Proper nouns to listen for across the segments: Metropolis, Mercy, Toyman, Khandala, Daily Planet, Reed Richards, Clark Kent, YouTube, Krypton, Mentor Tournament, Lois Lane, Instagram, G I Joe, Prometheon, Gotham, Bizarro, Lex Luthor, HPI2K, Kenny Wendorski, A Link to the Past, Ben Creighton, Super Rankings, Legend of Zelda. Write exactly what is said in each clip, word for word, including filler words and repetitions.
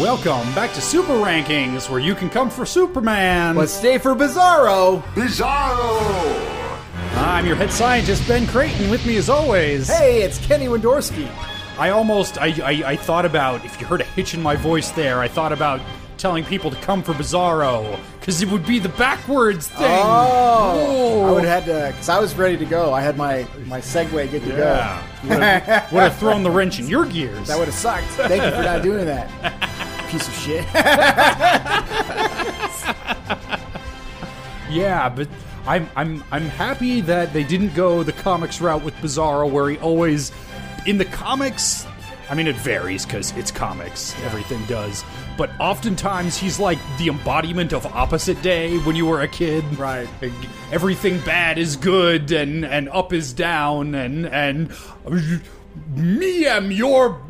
Welcome back to Super Rankings, where you can come for Superman, but stay for Bizarro. Bizarro! I'm your head scientist, Ben Creighton. With me as always... Hey, it's Kenny Wendorski. I almost... I, I, I thought about... If you heard a hitch in my voice there, I thought about telling people to come for Bizarro, because it would be the backwards thing. Oh. Oh. I would have had to... Because I was ready to go. I had my, my segue good to yeah. go. Would have, would have thrown the wrench in your gears. That would have sucked. Thank you for not doing that. Piece of shit. Yeah, but... I'm I'm I'm happy that they didn't go the comics route with Bizarro, where he always, in the comics, I mean it varies because it's comics, yeah. everything does. But oftentimes he's like the embodiment of opposite day when you were a kid. Right. Like, everything bad is good, and, and up is down, and and me am your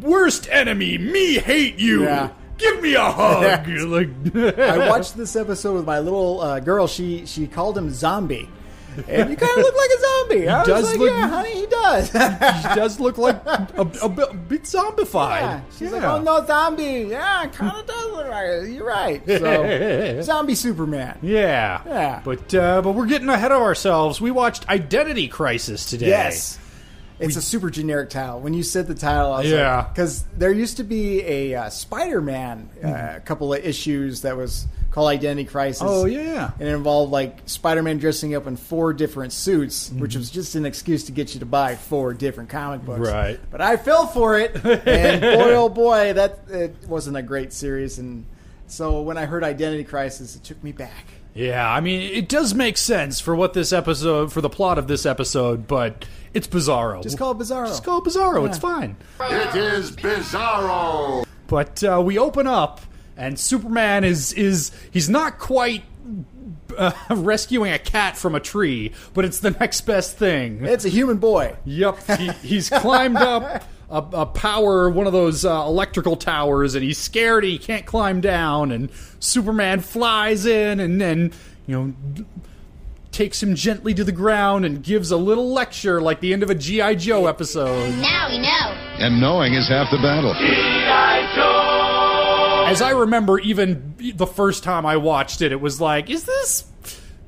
worst enemy. Me hate you. Yeah. Give me a hug! Like, I watched this episode with my little uh, girl. She she called him Zombie. And you kind of look like a zombie. He I does was like, look, yeah, honey, he does. He does look like a, a, a bit zombified. Yeah. She's yeah. like, oh, no, zombie. Yeah, kind of does look like it. You're right. So, Zombie Superman. Yeah. Yeah. But, uh, but we're getting ahead of ourselves. We watched Identity Crisis today. Yes. It's we, a super generic title. When you said the title, I was yeah. like... Because there used to be a uh, Spider-Man uh, mm-hmm. couple of issues that was called Identity Crisis. Oh, yeah. And it involved, like, Spider-Man dressing up in four different suits, mm-hmm. which was just an excuse to get you to buy four different comic books. Right. But I fell for it, and boy, oh, boy, that it wasn't a great series. And so when I heard Identity Crisis, it took me back. Yeah, I mean, it does make sense for what this episode... For the plot of this episode, but... It's Bizarro. Just call it Bizarro. Just call it Bizarro. Yeah. It's fine. It is Bizarro. But uh, we open up, and Superman is, is he's not quite uh, rescuing a cat from a tree, but it's the next best thing. It's a human boy. Yep. He, he's climbed up a, a power, one of those uh, electrical towers, and he's scared he can't climb down, and Superman flies in, and then, you know... takes him gently to the ground and gives a little lecture like the end of a G I Joe episode. Now we know. And knowing is half the battle. G I Joe! As I remember, even the first time I watched it, it was like, is this...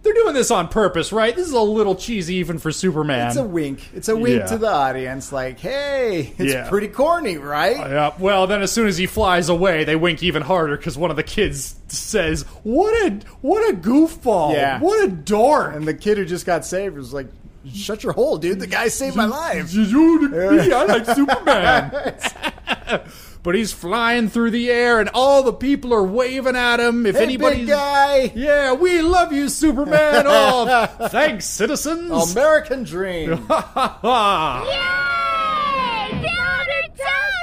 They're doing this on purpose, right? This is a little cheesy even for Superman. It's a wink. It's a wink yeah. to the audience. Like, hey, it's yeah. pretty corny, right? Uh, yeah. Well, then as soon as he flies away, they wink even harder because one of the kids says, what a what a goofball. Yeah. What a dork. And the kid who just got saved was like, shut your hole, dude. The guy saved my life. Dude, I like Superman. But he's flying through the air, and all the people are waving at him. If hey, anybody's, big guy! Yeah, we love you, Superman! Oh, thanks, citizens! American dream! Yay! Build a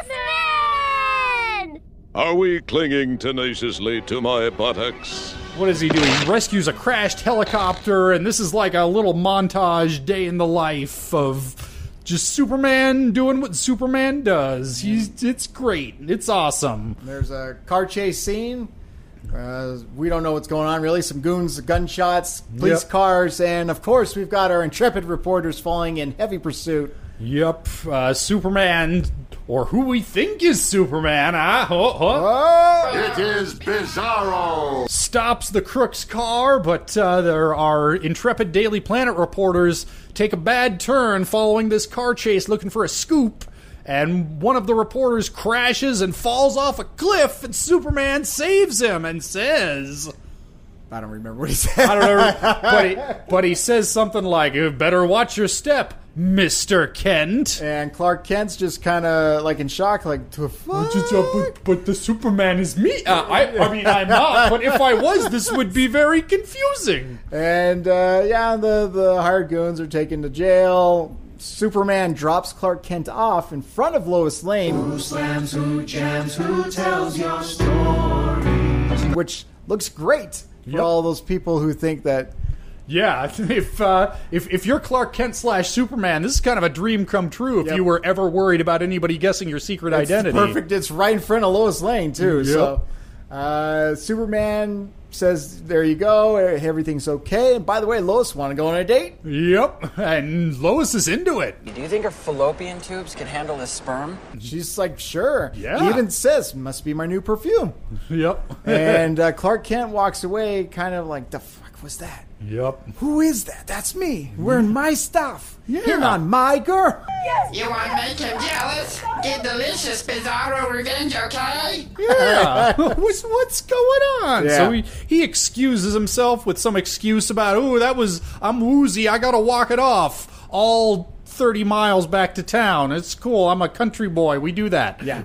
Tasman! Are we clinging tenaciously to my buttocks? What does he do? He rescues a crashed helicopter, and this is like a little montage day in the life of... just Superman doing what Superman does. He's, it's great. It's awesome. There's a car chase scene. Uh, we don't know what's going on, really. Some goons, gunshots, police yep. cars, and, of course, we've got our intrepid reporters falling in heavy pursuit. Yep. Uh, Superman, or who we think is Superman, huh? Oh, oh. It is Bizarro. Stops the crook's car, but uh, there are intrepid Daily Planet reporters take a bad turn following this car chase looking for a scoop, and one of the reporters crashes and falls off a cliff, and Superman saves him and says... I don't remember what he said. I don't remember, but, he, but he says something like, you better watch your step, Mister Kent. And Clark Kent's just kind of like in shock, like, the fuck? But, but the Superman is me. Uh, I, I mean, I'm not, but if I was, this would be very confusing. And, uh, yeah, the, the hired goons are taken to jail. Superman drops Clark Kent off in front of Lois Lane. Who slams, who jams, who tells your story? Which looks great. For yep. all those people who think that... Yeah, if uh, if if you're Clark Kent slash Superman, this is kind of a dream come true if yep. you were ever worried about anybody guessing your secret it's identity. Perfect. It's right in front of Lois Lane, too. Yep. So uh, Superman says, there you go, everything's okay. And by the way, Lois, want to go on a date? Yep, and Lois is into it. Do you think her fallopian tubes can handle this sperm? She's like, sure. Yeah. He even says, must be my new perfume. Yep. And uh, Clark Kent walks away kind of like, the fuck was that? Yep. Who is that? That's me. Wearing my stuff. Yeah. Hitting on my girl. Yes. You want to make him jealous? Get delicious, bizarro revenge, okay? Yeah. what's, what's going on? Yeah. So he, he excuses himself with some excuse about, ooh, that was, I'm woozy, I gotta walk it off. All thirty miles back to town. It's cool, I'm a country boy, we do that. Yeah.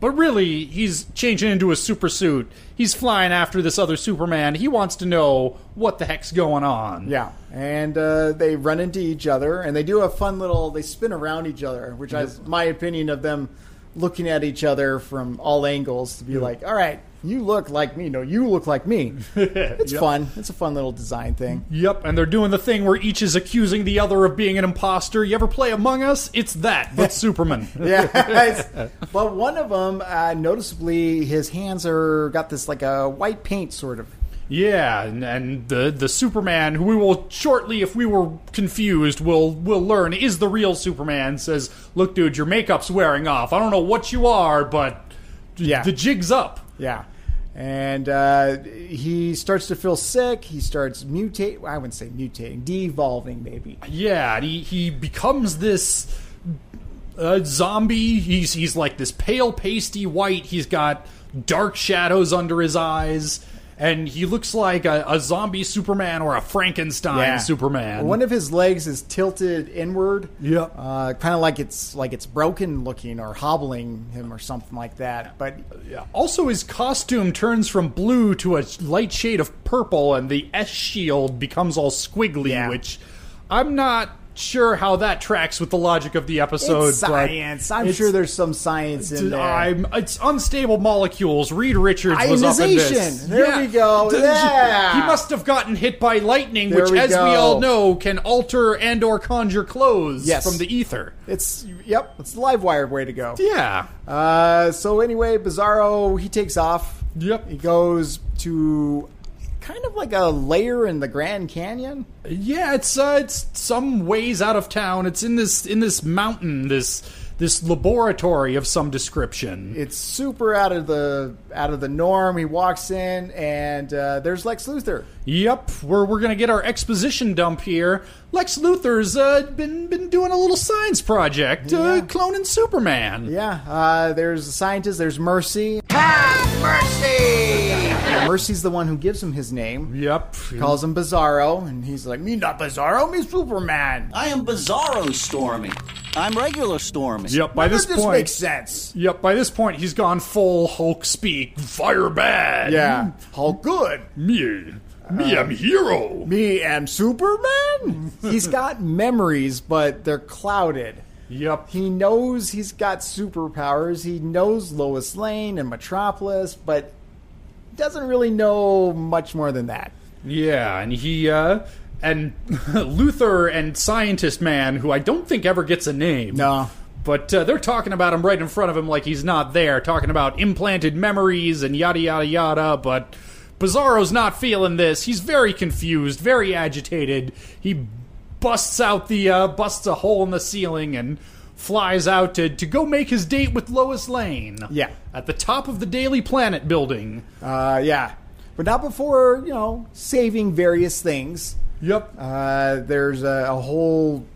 But really, he's changing into a super suit. He's flying after this other Superman. He wants to know what the heck's going on. Yeah. And uh, they run into each other, and they do a fun little... They spin around each other, which is yeah. my opinion of them looking at each other from all angles to be yeah. like, all right, you look like me. No, you look like me. It's yep. fun. It's a fun little design thing. Yep, and they're doing the thing where each is accusing the other of being an imposter. You ever play Among Us? It's that, but Superman. Yeah. But one of them, uh, noticeably, his hands are got this like a white paint sort of. Yeah, and, and the the Superman, who we will shortly, if we were confused, will will learn is the real Superman, says, look, dude, your makeup's wearing off. I don't know what you are, but yeah. the jig's up. Yeah. And uh, he starts to feel sick. He starts mutating. I wouldn't say mutating. Devolving, maybe. Yeah, he, he becomes this uh, zombie. He's he's like this pale, pasty white. He's got dark shadows under his eyes. And he looks like a, a zombie Superman or a Frankenstein yeah. Superman. One of his legs is tilted inward. Yeah. Uh, kind of like it's like it's broken looking or hobbling him or something like that. But yeah. Also his costume turns from blue to a light shade of purple, and the S shield becomes all squiggly, yeah. which I'm not sure how that tracks with the logic of the episode. It's science. But I'm it's, sure there's some science in there. I'm, it's unstable molecules. Reed Richards was up in this. There yeah. we go. Yeah. He must have gotten hit by lightning, there which, we as go. we all know, can alter and or conjure clothes yes. from the ether. It's Yep. It's the Livewire way to go. Yeah. Uh, so anyway, Bizarro, he takes off. Yep. He goes to... kind of like a lair in the Grand Canyon. Yeah, it's uh, it's some ways out of town. It's in this in this mountain, this this laboratory of some description. It's super out of the out of the norm. He walks in, and uh, there's Lex Luthor. Yep, we're we're gonna get our exposition dump here. Lex Luthor's uh, been been doing a little science project, yeah. uh, cloning Superman. Yeah, uh, there's a scientist. There's Mercy. Have mercy. Mercy's the one who gives him his name. Yep. Calls him Bizarro, and he's like, me not Bizarro, me Superman. I am Bizarro Stormy. I'm regular Stormy. Yep, by this, this point... makes sense. Yep, by this point, he's gone full Hulk speak. Fire bad. Yeah. Hulk good. Me. Me am um, hero. Me am Superman. He's got memories, but they're clouded. Yep. He knows he's got superpowers. He knows Lois Lane and Metropolis, but... doesn't really know much more than that. Yeah, and he, uh, and Luthor and Scientist Man, who I don't think ever gets a name. No. But uh, they're talking about him right in front of him like he's not there, talking about implanted memories and yada, yada, yada, but Bizarro's not feeling this. He's very confused, very agitated. He busts out the, uh, busts a hole in the ceiling and flies out to, to go make his date with Lois Lane. Yeah. At the top of the Daily Planet building. Uh, yeah. But not before, you know, saving various things. Yep. Uh, there's a, a whole...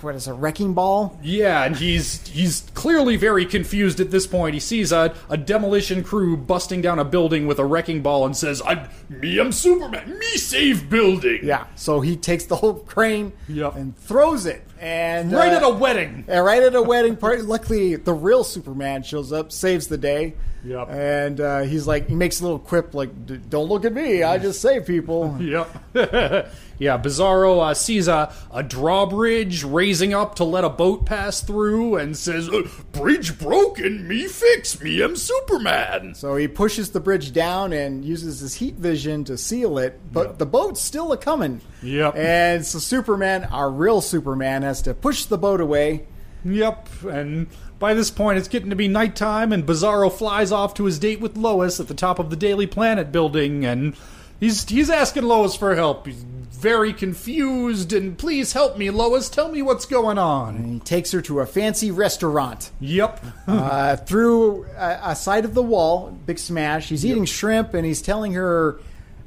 what is a wrecking ball? Yeah, and he's he's clearly very confused at this point. He sees a, a demolition crew busting down a building with a wrecking ball and says, I'm, me, I'm Superman. Me save building. Yeah, so he takes the whole crane yep. and throws it. And right uh, at a wedding. And right at a wedding party. Luckily, the real Superman shows up, saves the day. Yep. And uh, he's like, he makes a little quip like, don't look at me, I just save people. Yep. Yeah, Bizarro uh, sees a, a drawbridge raising up to let a boat pass through and says, bridge broken, me fix, me am Superman. So he pushes the bridge down and uses his heat vision to seal it, but yep. the boat's still a-coming. Yep. And so Superman, our real Superman, has to push the boat away. Yep, and By this point, it's getting to be nighttime, and Bizarro flies off to his date with Lois at the top of the Daily Planet building, and he's he's asking Lois for help. He's very confused, and please help me, Lois. Tell me what's going on. And he takes her to a fancy restaurant. Yep. uh, through a, a side of the wall, big smash. He's eating yep. shrimp, and he's telling her,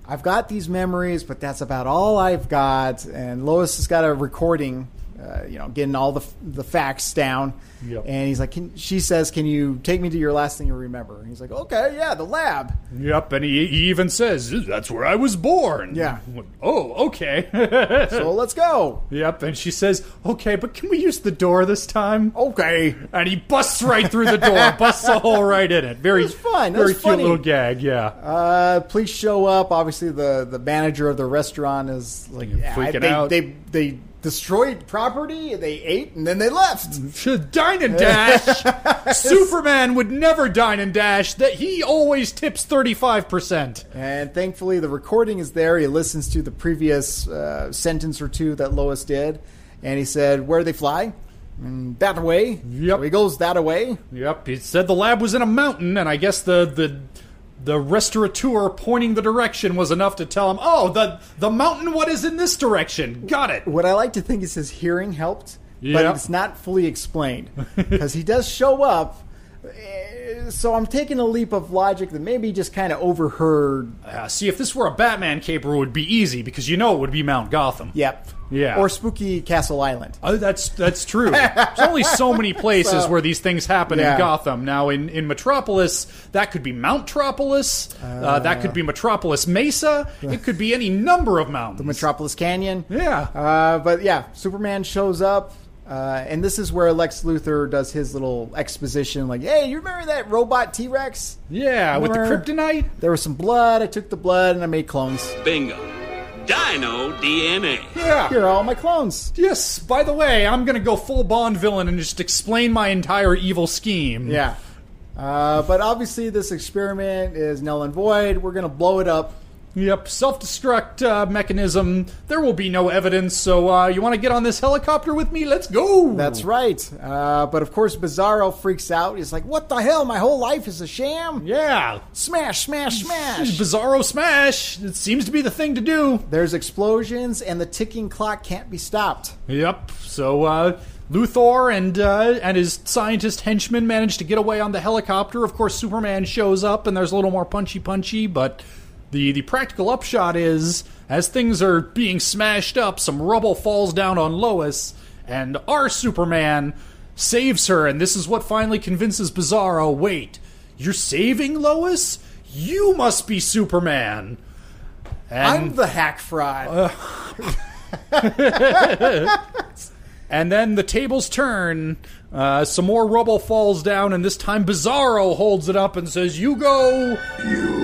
I've got these memories, but that's about all I've got. And Lois has got a recording, uh, you know, getting all the the facts down. Yep. And he's like, can, she says, can you take me to your last thing you remember? And he's like, okay, yeah, the lab. Yep. And he, he even says, that's where I was born. Yeah. Oh, okay. So let's go. Yep. And she says, okay, but can we use the door this time? Okay. And he busts right through the door, busts a hole right in it. Very, it fun. Very cute funny. Little gag. Yeah. Uh, police show up. Obviously, the, the manager of the restaurant is like, yeah, freaking they, out. They, they, they destroyed property. They ate and then they left. Dine and dash. Superman would never dine and dash. That he always tips thirty-five percent. And thankfully, the recording is there. He listens to the previous uh, sentence or two that Lois did, and he said, "Where they fly." And that away. Yep. So he goes that away. Yep. He said the lab was in a mountain, and I guess the the. The restaurateur pointing the direction was enough to tell him, oh, the the mountain, what is in this direction? Got it. What I like to think is his hearing helped, yep. but it's not fully explained. Because he does show up, so I'm taking a leap of logic that maybe he just kind of overheard. Uh, see, if this were a Batman caper, it would be easy, because you know it would be Mount Gotham. Yep. Yeah. Or spooky Castle Island. Oh, that's that's true. There's only so many places so, where these things happen yeah. in Gotham. Now, in, in Metropolis, that could be Mount-tropolis. Uh, uh, that could be Metropolis Mesa. It could be any number of mountains. The Metropolis Canyon. Yeah. Uh, but, yeah, Superman shows up. Uh, and this is where Lex Luthor does his little exposition, like, hey, you remember that robot T-Rex? Yeah, remember? With the kryptonite? There was some blood. I took the blood, and I made clones. Bingo. Dino D N A. Yeah. Here are all my clones. Yes. By the way, I'm going to go full Bond villain and just explain my entire evil scheme. Yeah. Uh, but obviously this experiment is null and void. We're going to blow it up. Yep. Self-destruct uh, mechanism. There will be no evidence. So uh, you want to get on this helicopter with me? Let's go. That's right. Uh, but of course, Bizarro freaks out. He's like, what the hell? My whole life is a sham? Yeah. Smash, smash, smash. Bizarro smash. It seems to be the thing to do. There's explosions and the ticking clock can't be stopped. Yep. So uh, Luthor and, uh, and his scientist henchmen manage to get away on the helicopter. Of course, Superman shows up and there's a little more punchy-punchy, but... The the practical upshot is, as things are being smashed up, some rubble falls down on Lois, and our Superman saves her, and this is what finally convinces Bizarro, wait, you're saving Lois? You must be Superman. And, I'm the hack fraud. Uh, and then the tables turn, uh, some more rubble falls down, and this time Bizarro holds it up and says, you go... You...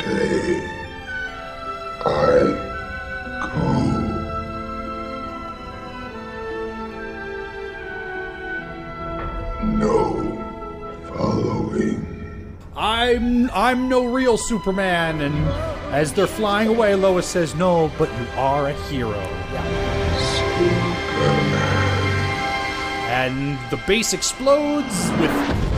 Stay. I go. No following. I'm I'm no real Superman, and as they're flying away, Lois says, no, but you are a hero. Yeah. Superman. And the base explodes with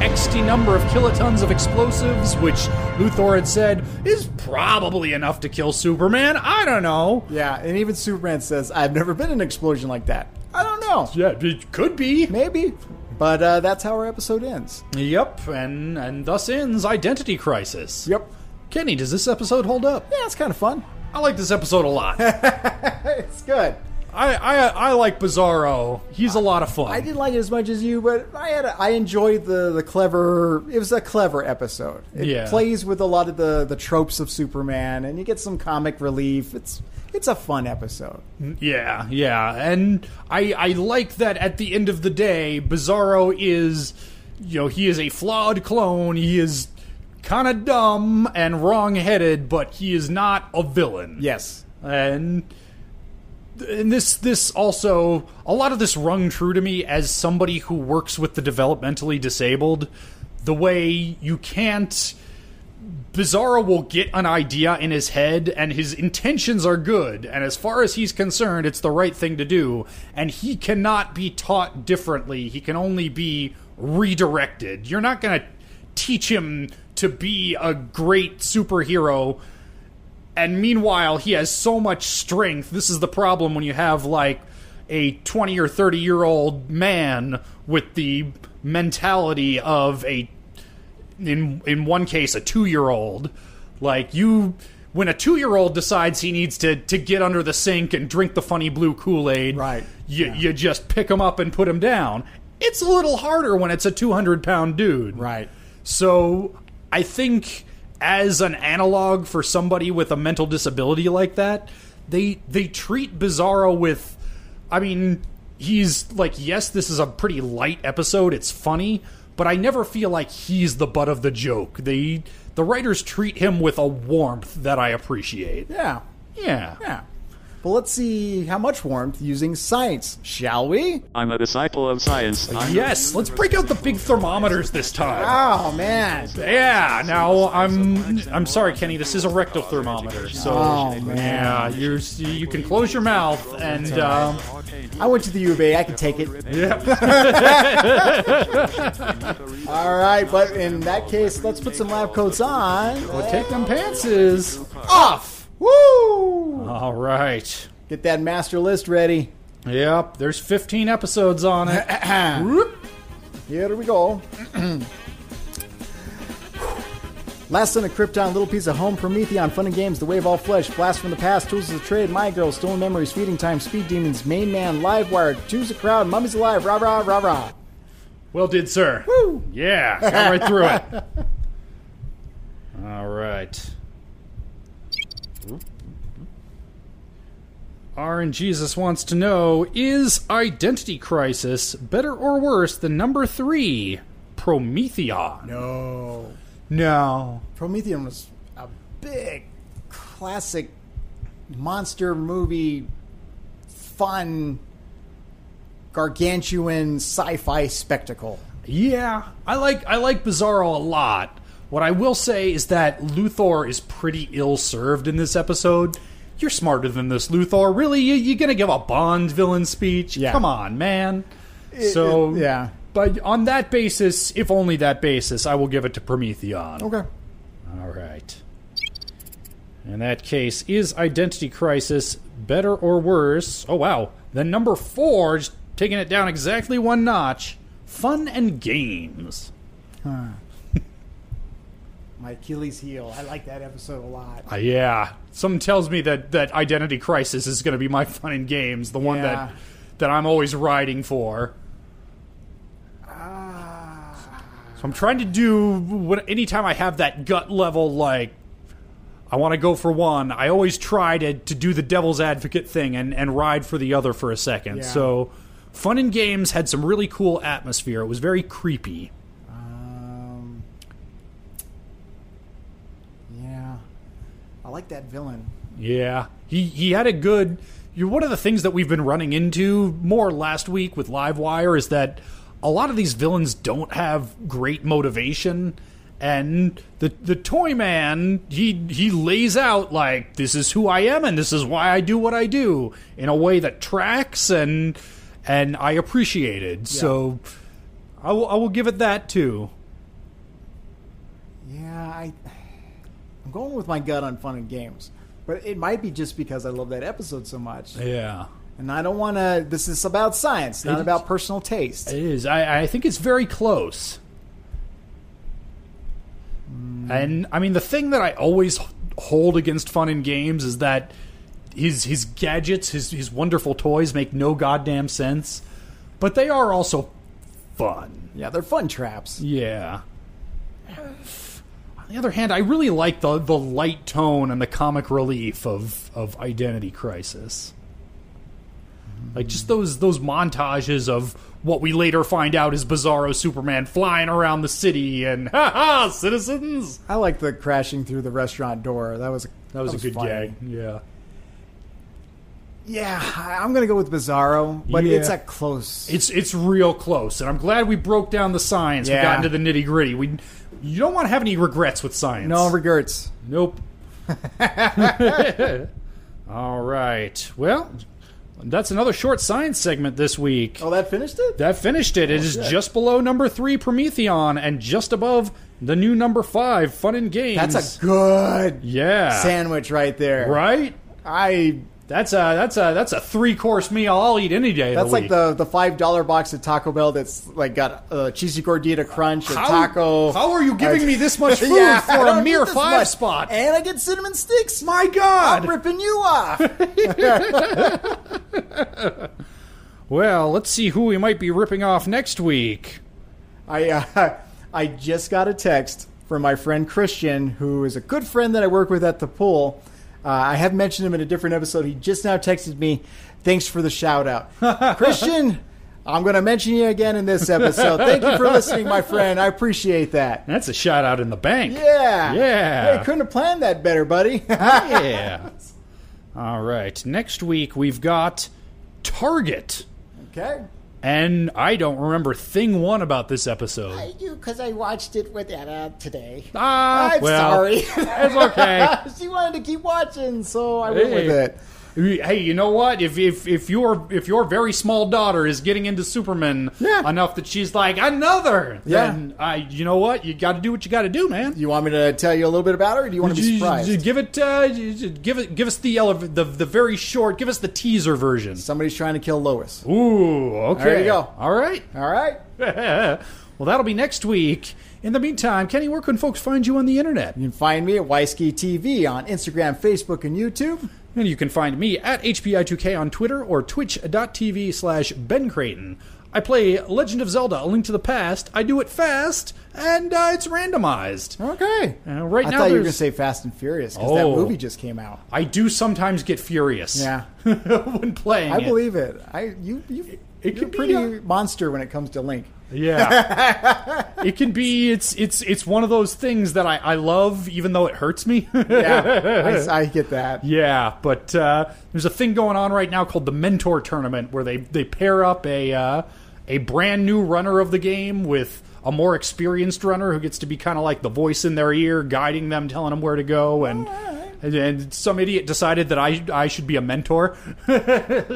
X T number of kilotons of explosives, which Luthor had said is probably enough to kill Superman. I don't know. Yeah, and even Superman says, I've never been in an explosion like that. I don't know. Yeah, it could be. Maybe. But uh, that's how our episode ends. Yep, and, and thus ends Identity Crisis. Yep. Kenny, does this episode hold up? Yeah, it's kind of fun. I like this episode a lot. It's good. I, I I like Bizarro. He's a lot of fun. I didn't like it as much as you, but I had a, I enjoyed the, the clever... It was a clever episode. It yeah. plays with a lot of the, the tropes of Superman, and you get some comic relief. It's it's a fun episode. Yeah, yeah. And I I like that at the end of the day, Bizarro is... You know, he is a flawed clone. He is kind of dumb and wrong-headed, but he is not a villain. Yes. And... And this, this also, a lot of this rung true to me as somebody who works with the developmentally disabled. The way you can't Bizarro will get an idea in his head, and his intentions are good, and as far as he's concerned, it's the right thing to do, and he cannot be taught differently. He can only be redirected. You're not going to teach him to be a great superhero, and meanwhile, he has so much strength. This is the problem when you have, like, a twenty or thirty-year-old man with the mentality of a in in one case a two-year-old. Like, you when a two-year-old decides he needs to to get under the sink and drink the funny blue Kool-Aid, right you, yeah. you just pick him up and put him down. It's a little harder when it's a two hundred pound dude, right? So I think as an analog for somebody with a mental disability like that, they they treat Bizarro with, I mean, he's like, yes, this is a pretty light episode, it's funny, but I never feel like he's the butt of the joke. They, the writers treat him with a warmth that I appreciate. Yeah. Yeah. Yeah. Well, let's see how much warmth using science, shall we? I'm a disciple of science. Yes, let's break out the big thermometers this time. Oh, man. Yeah, now, I'm I'm sorry, Kenny, this is a rectal thermometer. So, oh, man. Yeah, you're, you can close your mouth, and... Um, I went to the U of A, I can take it. Yep. All right, but in that case, let's put some lab coats on. We'll take them pantses off. Woo! All right. Get that master list ready. Yep, there's fifteen episodes on it. Here we go. Last Son of Krypton, Little Piece of Home, Prometheon, Fun and Games, The Way of All Flesh, Blast from the Past, Tools of the Trade, My Girl, Stolen Memories, Feeding Time, Speed Demons, Main Man, Livewire, Choose a Crowd, Mummy's Alive, rah, rah, rah, rah. Well did, sir. Woo! Yeah, got right through it. All right. R N Jesus wants to know, is Identity Crisis better or worse than number three, Prometheon? No. No. Prometheon was a big, classic monster movie, fun, gargantuan sci-fi spectacle. Yeah. I like I like Bizarro a lot. What I will say is that Luthor is pretty ill-served in this episode. You're smarter than this, Luthor. Really? You, you're going to give a Bond villain speech? Yeah. Come on, man. It, so, it, yeah. But on that basis, if only that basis, I will give it to Prometheon. Okay. All right. In that case, is Identity Crisis better or worse? Oh, wow. Then number four, just taking it down exactly one notch, Fun and Games. Huh. My Achilles heel. I like that episode a lot. Uh, yeah. Something tells me that, that Identity Crisis is going to be my Fun and Games, the yeah. one that that I'm always riding for. Ah. So I'm trying to do, when, anytime I have that gut level, like, I want to go for one, I always try to, to do the devil's advocate thing and, and ride for the other for a second. Yeah. So Fun and Games had some really cool atmosphere. It was very creepy. I like that villain. Yeah. He he had a good... You know, one of the things that we've been running into more last week with Livewire is that a lot of these villains don't have great motivation. And the the Toyman, he, he lays out, like, this is who I am and this is why I do what I do, in a way that tracks and and I appreciated. Yeah. So I will, I will give it that, too. Yeah, I... I'm going with my gut on Fun and Games, but it might be just because I love that episode so much. Yeah. And I don't want to... This is about science, not it about is, personal taste. It is. I, I think it's very close. Mm. And, I mean, the thing that I always hold against Fun and Games is that his his gadgets, his, his wonderful toys make no goddamn sense, but they are also fun. Yeah, they're fun traps. Yeah. On the other hand, I really like the, the light tone and the comic relief of, of Identity Crisis. Like, just those those montages of what we later find out is Bizarro Superman flying around the city and, ha-ha, citizens! I like the crashing through the restaurant door. That was, that was, that was a good funny. gag, yeah. Yeah, I'm going to go with Bizarro, but yeah. it's a close. It's it's real close, and I'm glad we broke down the science. Yeah. We got into the nitty-gritty. We You don't want to have any regrets with science. No regrets. Nope. All right. Well, that's another short science segment this week. Oh, that finished it? That finished it. Oh, it is shit. Just below number three, Prometheon, and just above the new number five, Fun and Games. That's a good yeah. sandwich right there. Right? I... That's a that's a that's a three course meal I'll eat any day. That's of the like week. the the five dollar box at Taco Bell that's like got a cheesy gordita crunch, a taco. How are you giving I, me this much food yeah, for a mere five much. spot? And I get cinnamon sticks. My God, I'm ripping you off. Well, let's see who we might be ripping off next week. I uh, I just got a text from my friend Christian, who is a good friend that I work with at the pool. Uh, I have mentioned him in a different episode. He just now texted me, thanks for the shout-out. Christian, I'm going to mention you again in this episode. Thank you for listening, my friend. I appreciate that. That's a shout-out in the bank. Yeah. Yeah. Hey, couldn't have planned that better, buddy. Yeah. All right. Next week, we've got Target. Okay. And I don't remember thing one about this episode. I do, because I watched it with Anna today. Ah, I'm well, sorry. It's okay. She wanted to keep watching, so I hey. went with it. Hey, you know what? If if if your if your very small daughter is getting into Superman yeah. enough that she's like another, yeah. then I you know what? You got to do what you got to do, man. You want me to tell you a little bit about her, or do you want to be surprised? You, you give it, uh, you, give it, give us the, elev- the the very short, give us the teaser version. Somebody's trying to kill Lois. Ooh, okay. There you go. All right, all right. Well, that'll be next week. In the meantime, Kenny, where can folks find you on the internet? You can find me at Weisky T V on Instagram, Facebook, and YouTube. And you can find me at H P I two K on Twitter or twitch.tv slash Ben Creighton. I play Legend of Zelda, A Link to the Past. I do it fast, and uh, it's randomized. Okay. Uh, right I now, I thought you were going to say Fast and Furious, because oh, that movie just came out. I do sometimes get furious. Yeah. When playing I it. believe it. I you, you it, it You're a pretty a- monster when it comes to Link. Yeah. It can be, it's it's it's one of those things that I, I love, even though it hurts me. Yeah, I, I get that. Yeah, but uh, there's a thing going on right now called the Mentor Tournament, where they, they pair up a, uh, a brand new runner of the game with a more experienced runner who gets to be kind of like the voice in their ear, guiding them, telling them where to go, and... And some idiot decided that I I should be a mentor.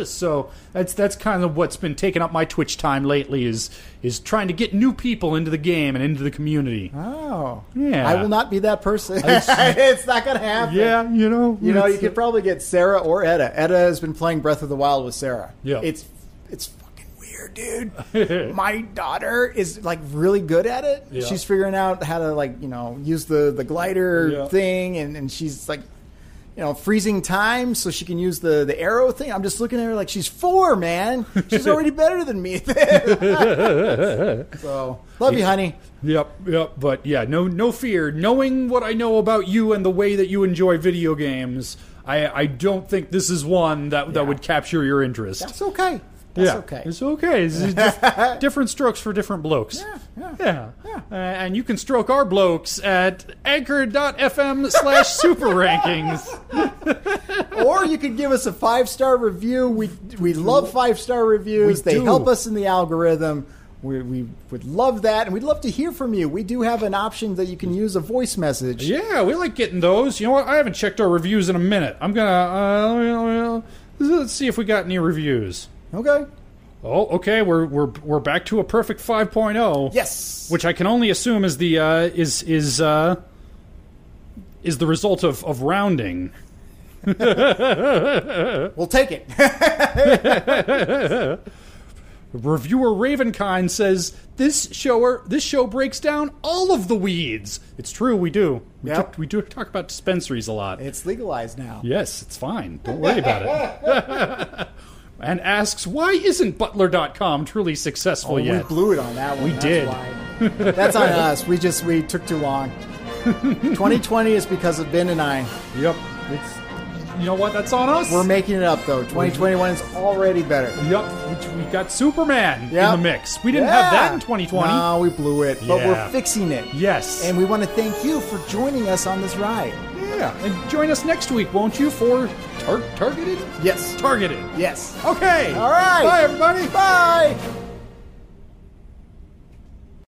So that's that's kind of what's been taking up my Twitch time lately is is trying to get new people into the game and into the community. Oh. Yeah. I will not be that person. It's, it's not going to happen. Yeah, you know. You know, you could probably get Sarah or Etta. Etta has been playing Breath of the Wild with Sarah. Yeah. It's it's fucking weird, dude. My daughter is, like, really good at it. Yeah. She's figuring out how to, like, you know, use the, the glider yeah. thing, and, and she's, like, you know, freezing time so she can use the, the arrow thing. I'm just looking at her like, she's four, man. She's already better than me. So, love you, honey. Yep, yep. But, yeah, no no fear. Knowing what I know about you and the way that you enjoy video games, I, I don't think this is one that, yeah. that would capture your interest. That's okay. That's yeah. okay. It's okay. It's diff- different strokes for different blokes. Yeah. yeah. yeah. yeah. Uh, and you can stroke our blokes at anchor dot f m slash super rankings. Or you could give us a five-star review. We we love five-star reviews. They help us in the algorithm. We, we would love that, and we'd love to hear from you. We do have an option that you can use a voice message. Yeah, we like getting those. You know what? I haven't checked our reviews in a minute. I'm going to... Uh, let's see if we got any reviews. Okay. Oh, okay. We're we're we're back to a perfect five point oh. Yes. Which I can only assume is the uh, is is uh, is the result of of rounding. We'll take it. Reviewer Ravenkind says this shower this show breaks down all of the weeds. It's true, we do. We, yep. do, we do talk about dispensaries a lot. It's legalized now. Yes, it's fine. Don't worry about it. And asks, why isn't Butler dot com truly successful oh, yet? We blew it on that one. We That's did. Why. That's on us. We just, we took too long. twenty twenty is because of Ben and I. Yep. It's, you know what? That's on us. We're making it up, though. twenty twenty-one is already better. Yep. We got Superman yep. in the mix. We didn't yeah. have that in twenty twenty. No, we blew it. But yeah. we're fixing it. Yes. And we want to thank you for joining us on this ride. Yeah, and join us next week, won't you, for tar- Targeted? Yes. Targeted. Yes. Okay. All right. Bye, everybody. Bye.